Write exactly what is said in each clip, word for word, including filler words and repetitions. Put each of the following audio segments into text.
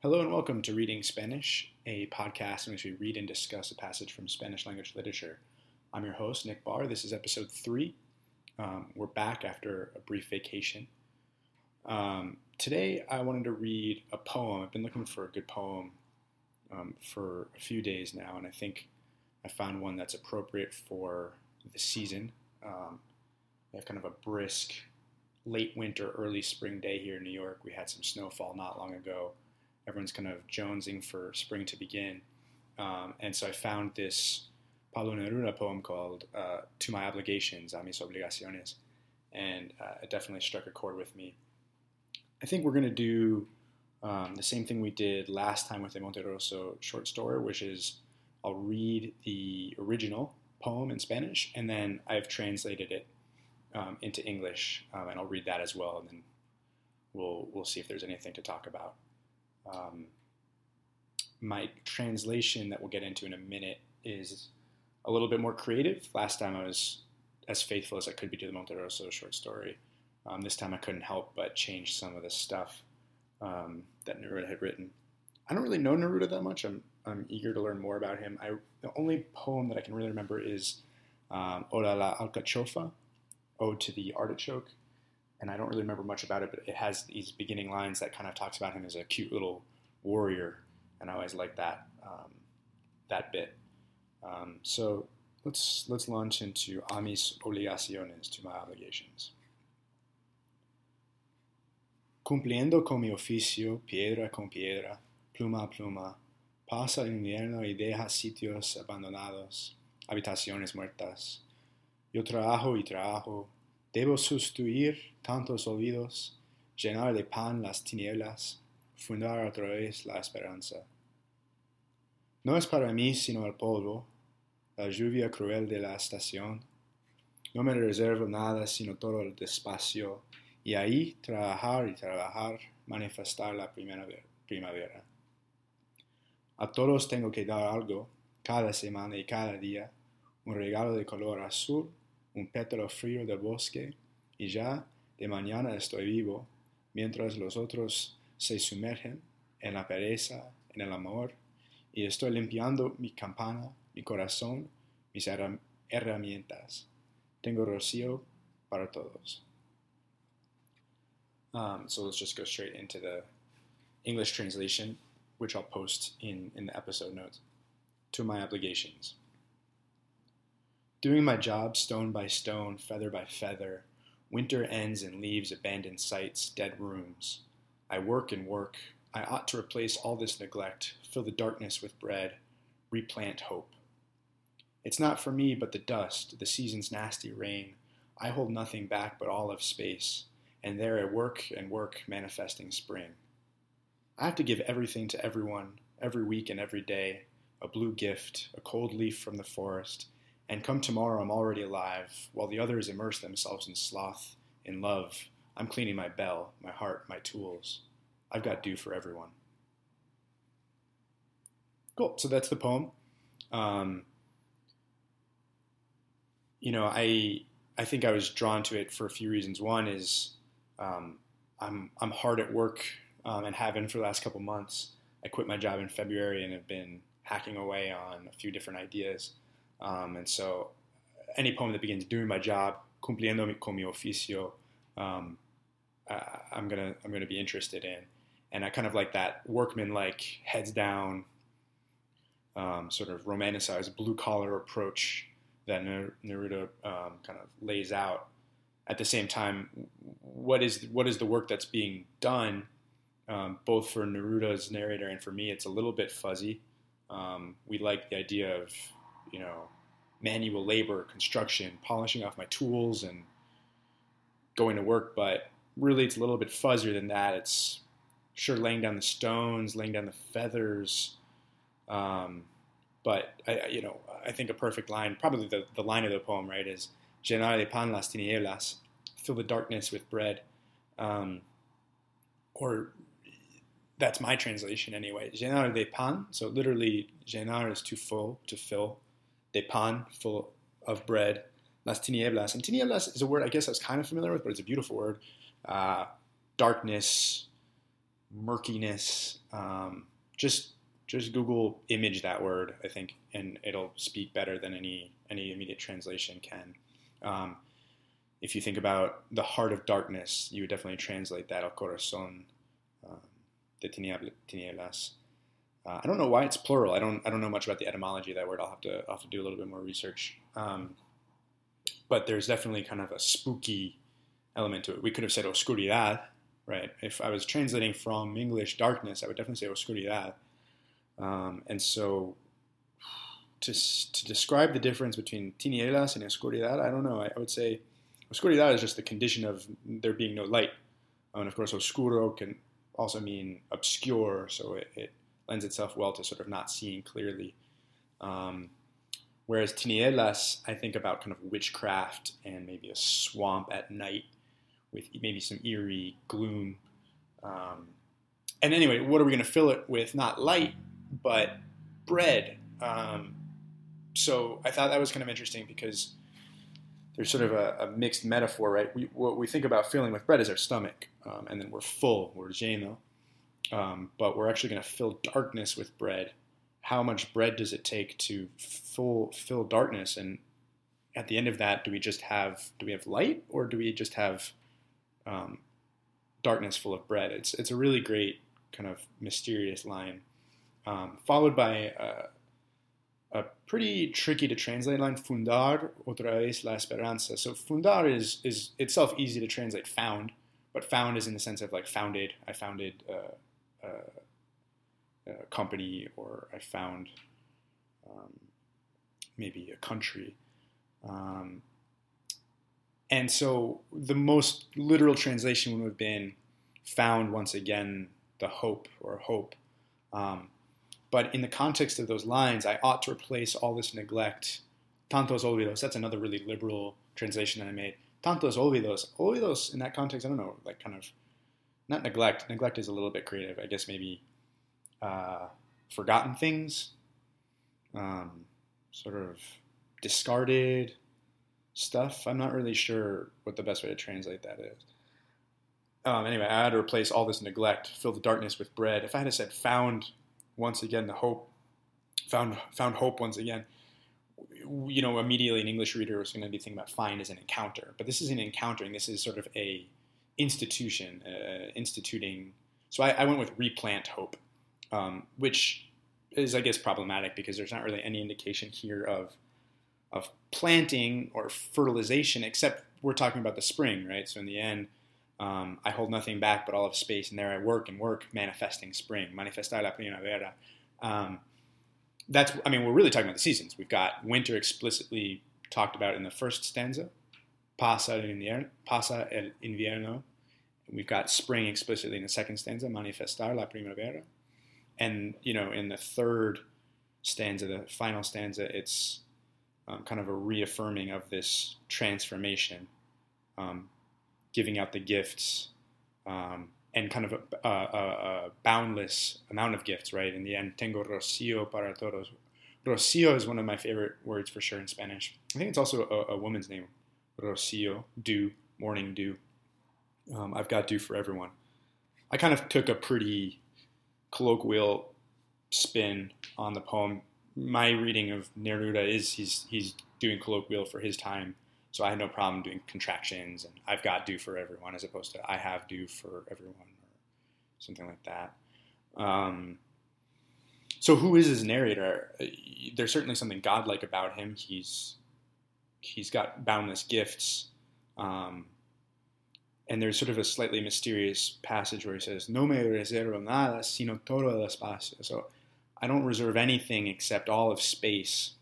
Hello and welcome to Reading Spanish, a podcast in which we read and discuss a passage from Spanish language literature. I'm your host, Nick Barr. This is episode three. Um, we're back after a brief vacation. Um, today I wanted to read a poem. I've been looking for a good poem um, for a few days now, and I think I found one that's appropriate for the season. Um, we have kind of a brisk late winter, early spring day here in New York. We had some snowfall not long ago. Everyone's kind of jonesing for spring to begin. Um, and so I found this Pablo Neruda poem called uh, To My Obligations, A Mis Obligaciones, and uh, it definitely struck a chord with me. I think we're going to do um, the same thing we did last time with the Monterroso short story, which is I'll read the original poem in Spanish, and then I've translated it um, into English, um, and I'll read that as well, and then we'll we'll see if there's anything to talk about. Um, my translation that we'll get into in a minute is a little bit more creative. Last time I was as faithful as I could be to the Monterroso short story. Um, this time I couldn't help but change some of the stuff um, that Neruda had written. I don't really know Neruda that much. I'm I'm eager to learn more about him. I the only poem that I can really remember is um, Oda a la alcachofa, Ode to the Artichoke. And I don't really remember much about it, but it has these beginning lines that kind of talks about him as a cute little warrior, and I always like that um, that bit. Um, so let's let's launch into A Mis Obligaciones, To My Obligations. Cumpliendo con mi oficio, piedra con piedra, pluma a pluma, pasa el invierno y deja sitios abandonados, habitaciones muertas. Yo trabajo y trabajo. Debo sustituir tantos olvidos, llenar de pan las tinieblas, fundar otra vez la esperanza. No es para mí sino el polvo, la lluvia cruel de la estación. No me reservo nada sino todo el despacio, y ahí trabajar y trabajar, manifestar la primavera. A todos tengo que dar algo, cada semana y cada día, un regalo de color azul, un pétalo frío del bosque, y ya de mañana estoy vivo, mientras los otros se sumergen en la pereza, en el amor, y estoy limpiando mi campana, mi corazón, mis her- herramientas. Tengo rocío para todos. Um, so let's just go straight into the English translation, which I'll post in, in the episode notes. To My Obligations. Doing my job stone by stone, feather by feather, winter ends and leaves abandoned sites, dead rooms. I work and work. I ought to replace all this neglect, fill the darkness with bread, replant hope. It's not for me but the dust, the season's nasty rain. I hold nothing back but all of space, and there I work and work, manifesting spring. I have to give everything to everyone, every week and every day, a blue gift, a cold leaf from the forest, and come tomorrow I'm already alive, while the others immerse themselves in sloth, in love. I'm cleaning my bell, my heart, my tools. I've got due for everyone. Cool, so that's the poem. Um, you know, I I think I was drawn to it for a few reasons. One is um, I'm, I'm hard at work um, and have been for the last couple months. I quit my job in February and have been hacking away on a few different ideas. Um, and so any poem that begins doing my job, cumpliendo mi, con mi oficio, um, uh, I'm going to, I'm going to be interested in. And I kind of like that workman-like, heads down, um, sort of romanticized blue collar approach that Ner- Neruda, um, kind of lays out. At the same time, what is, what is the work that's being done? Um, both for Neruda's narrator and for me, it's a little bit fuzzy. Um, we like the idea of, you know, manual labor, construction, polishing off my tools and going to work. But really, it's a little bit fuzzier than that. It's sure laying down the stones, laying down the feathers. Um, but, I, you know, I think a perfect line, probably the, the line of the poem, right, is llenar de pan las tinieblas, fill the darkness with bread. Um, or that's my translation anyway. Llenar de pan. So literally, llenar is to full, to fill. De pan, full of bread, las tinieblas. And tinieblas is a word I guess I was kind of familiar with, but it's a beautiful word. Uh, darkness, murkiness. Um, just just Google image that word, I think, and it'll speak better than any any immediate translation can. Um, if you think about the heart of darkness, you would definitely translate that al corazón um, de tinieblas. Uh, I don't know why it's plural. I don't I don't know much about the etymology of that word. I'll have to I'll have to do a little bit more research. Um, but there's definitely kind of a spooky element to it. We could have said oscuridad, right? If I was translating from English darkness, I would definitely say oscuridad. Um, and so to to describe the difference between tinieblas and oscuridad, I don't know. I, I would say oscuridad is just the condition of there being no light. Um, and of course, oscuro can also mean obscure, so it, it lends itself well to sort of not seeing clearly. Um, whereas tinieblas, I think about kind of witchcraft and maybe a swamp at night with maybe some eerie gloom. Um, and anyway, what are we going to fill it with? Not light, but bread. Um, so I thought that was kind of interesting because there's sort of a, a mixed metaphor, right? We, what we think about filling with bread is our stomach, um, and then we're full, we're lleno. Um, but we're actually going to fill darkness with bread. How much bread does it take to full, fill darkness? And at the end of that, do we just have do we have light, or do we just have um, darkness full of bread? It's it's a really great kind of mysterious line, um, followed by a, a pretty tricky to translate line: "Fundar otra vez la esperanza." So "fundar" is is itself easy to translate, found, but found is in the sense of like founded. I founded. Uh, Uh, a company, or I found um, maybe a country. Um, and so the most literal translation would have been found once again the hope or hope. Um, but in the context of those lines, I ought to replace all this neglect. Tantos olvidos, that's another really liberal translation that I made. Tantos olvidos. Olvidos in that context, I don't know, like kind of not neglect. Neglect is a little bit creative. I guess maybe uh, forgotten things, um, sort of discarded stuff. I'm not really sure what the best way to translate that is. Um, anyway, I had to replace all this neglect, fill the darkness with bread. If I had said found once again the hope, found found hope once again, you know, immediately an English reader was going to be thinking about find as an encounter. But this isn't encountering. This is sort of a institution, uh, instituting. So I, I went with replant hope, um, which is, I guess, problematic because there's not really any indication here of of planting or fertilization, except we're talking about the spring, right? So in the end, um, I hold nothing back but all of space, and there I work and work, manifesting spring, manifestar la primavera. Um, that's, I mean, we're really talking about the seasons. We've got winter explicitly talked about in the first stanza. Pasa el invierno, pasa el invierno. We've got spring explicitly in the second stanza, manifestar la primavera. And, you know, in the third stanza, the final stanza, it's um, kind of a reaffirming of this transformation, um, giving out the gifts, um, and kind of a, a, a boundless amount of gifts, right? In the end, tengo rocío para todos. Rocío is one of my favorite words for sure in Spanish. I think it's also a, a woman's name. Rocío, dew, morning dew. Um, I've got dew for everyone. I kind of took a pretty colloquial spin on the poem. My reading of Neruda is he's he's doing colloquial for his time, so I had no problem doing contractions and I've got dew for everyone as opposed to I have dew for everyone or something like that. Um, so who is his narrator? There's certainly something godlike about him. He's He's got boundless gifts, um, and there's sort of a slightly mysterious passage where he says, "No me reservo nada, sino todo el espacio." So, I don't reserve anything except all of space.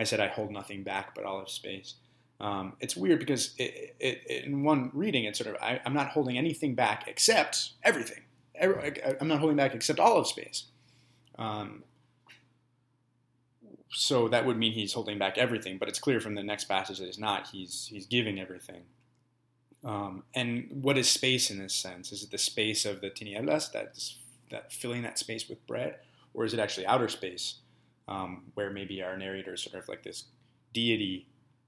I said I hold nothing back but all of space. Um, it's weird because it, it, it, in one reading, it's sort of I, I'm not holding anything back except everything. Every, I, I'm not holding back except all of space. Um, So that would mean he's holding back everything, but it's clear from the next passage that he's not. He's he's giving everything. Um, and what is space in this sense? Is it the space of the tinieblas, that's that filling that space with bread, or is it actually outer space, um, where maybe our narrator is sort of like this deity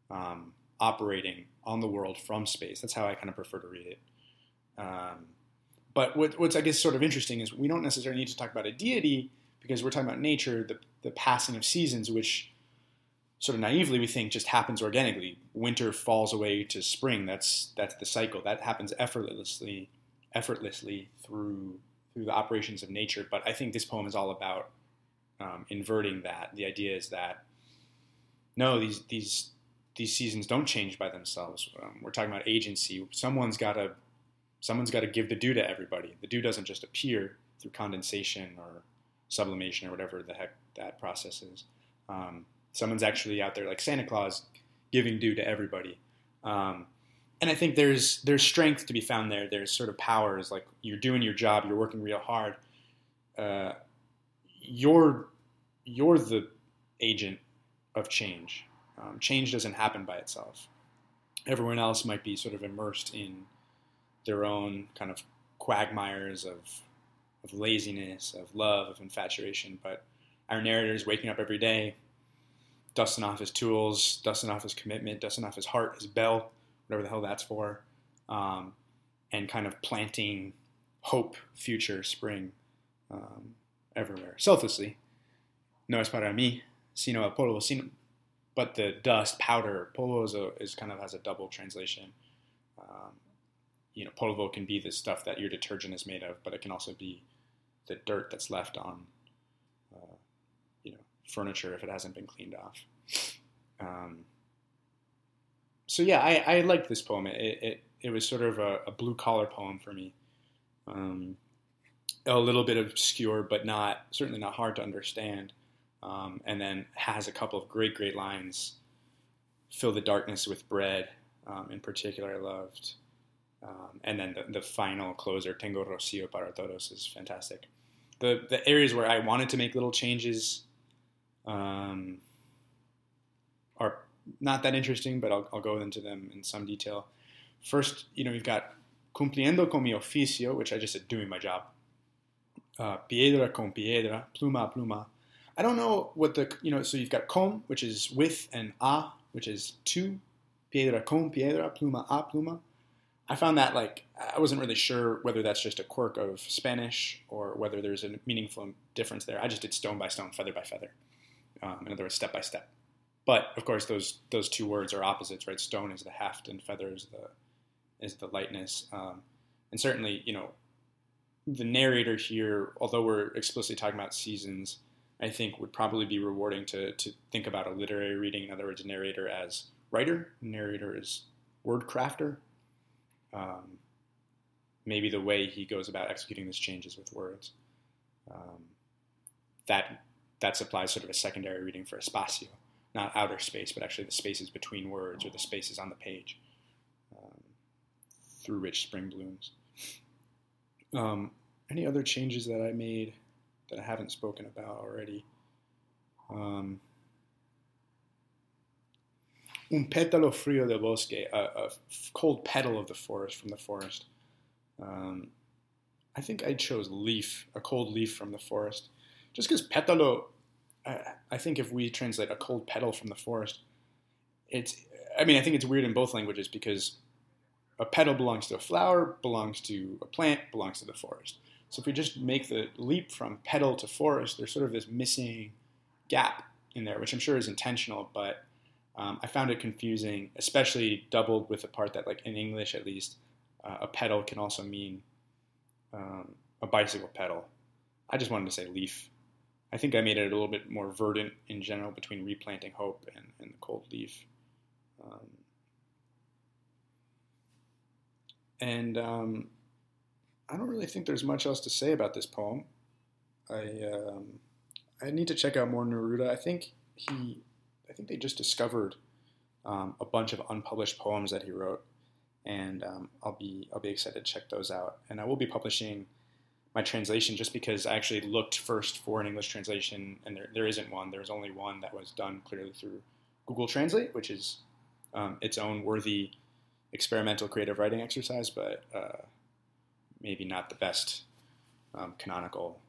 um, operating on the world from space? That's how I kind of prefer to read it. Um, But what, what's, I guess, sort of interesting is we don't necessarily need to talk about a deity because we're talking about nature, the, the passing of seasons, which sort of naively we think just happens organically. Winter falls away to spring. That's that's the cycle. That happens effortlessly, effortlessly through through the operations of nature. But I think this poem is all about um, inverting that. The idea is that no, these these these seasons don't change by themselves. Um, we're talking about agency. Someone's got to Someone's got to give the dew to everybody. The dew doesn't just appear through condensation or sublimation or whatever the heck that process is. Um, someone's actually out there like Santa Claus giving dew to everybody. Um, and I think there's there's strength to be found there. There's sort of powers, like you're doing your job, you're working real hard. Uh, you're, you're the agent of change. Um, change doesn't happen by itself. Everyone else might be sort of immersed in their own kind of quagmires of of laziness, of love, of infatuation. But our narrator is waking up every day, dusting off his tools, dusting off his commitment, dusting off his heart, his bell, whatever the hell that's for, um, and kind of planting hope, future, spring, um, everywhere. Selflessly. No es para mí, sino el polvo. Sino, but the dust, powder, polvo is, a, is kind of has a double translation. Um, You know, polvo can be the stuff that your detergent is made of, but it can also be the dirt that's left on, uh, you know, furniture if it hasn't been cleaned off. Um, so yeah, I, I liked this poem. It it, it was sort of a, a blue collar poem for me, um, a little bit obscure, but not certainly not hard to understand. Um, and then has a couple of great great lines. Fill the darkness with bread. Um, in particular, I loved. Um, and then the, the final closer, Tengo Rocío para todos, is fantastic. The the areas where I wanted to make little changes um, are not that interesting, but I'll, I'll go into them in some detail. First, you know, we've got cumpliendo con mi oficio, which I just said, doing my job. Uh, piedra con piedra, pluma a pluma. I don't know what the, you know, so you've got con, which is with, and a, which is to. Piedra con piedra, pluma a pluma. I found that, like, I wasn't really sure whether that's just a quirk of Spanish or whether there's a meaningful difference there. I just did stone by stone, feather by feather. Um, in other words, step by step. But, of course, those those two words are opposites, right? Stone is the heft and feather is the, is the lightness. Um, and certainly, you know, the narrator here, although we're explicitly talking about seasons, I think would probably be rewarding to, to think about a literary reading. In other words, narrator as writer, narrator as word crafter. Um, maybe the way he goes about executing this changes with words. Um, that that supplies sort of a secondary reading for espacio, not outer space, but actually the spaces between words or the spaces on the page um, through which spring blooms. Um, any other changes that I made that I haven't spoken about already? Um, Un pétalo frío del bosque, a, a cold petal of the forest, from the forest. Um, I think I chose leaf, a cold leaf from the forest. Just because pétalo, I, I think if we translate a cold petal from the forest, it's, I mean, I think it's weird in both languages because a petal belongs to a flower, belongs to a plant, belongs to the forest. So if we just make the leap from petal to forest, there's sort of this missing gap in there, which I'm sure is intentional, but Um, I found it confusing, especially doubled with the part that, like, in English at least, uh, a pedal can also mean um, a bicycle pedal. I just wanted to say leaf. I think I made it a little bit more verdant in general between replanting hope and, and the cold leaf. Um, and um, I don't really think there's much else to say about this poem. I um, I need to check out more Neruda. I think he... I think they just discovered um, a bunch of unpublished poems that he wrote, and um, I'll be I'll be excited to check those out. And I will be publishing my translation just because I actually looked first for an English translation, and there there isn't one. There's only one that was done clearly through Google Translate, which is um, its own worthy experimental creative writing exercise, but uh, maybe not the best um, canonical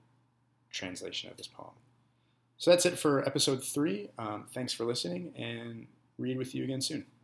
translation of this poem. So that's it for episode three. Um, thanks for listening, and read with you again soon.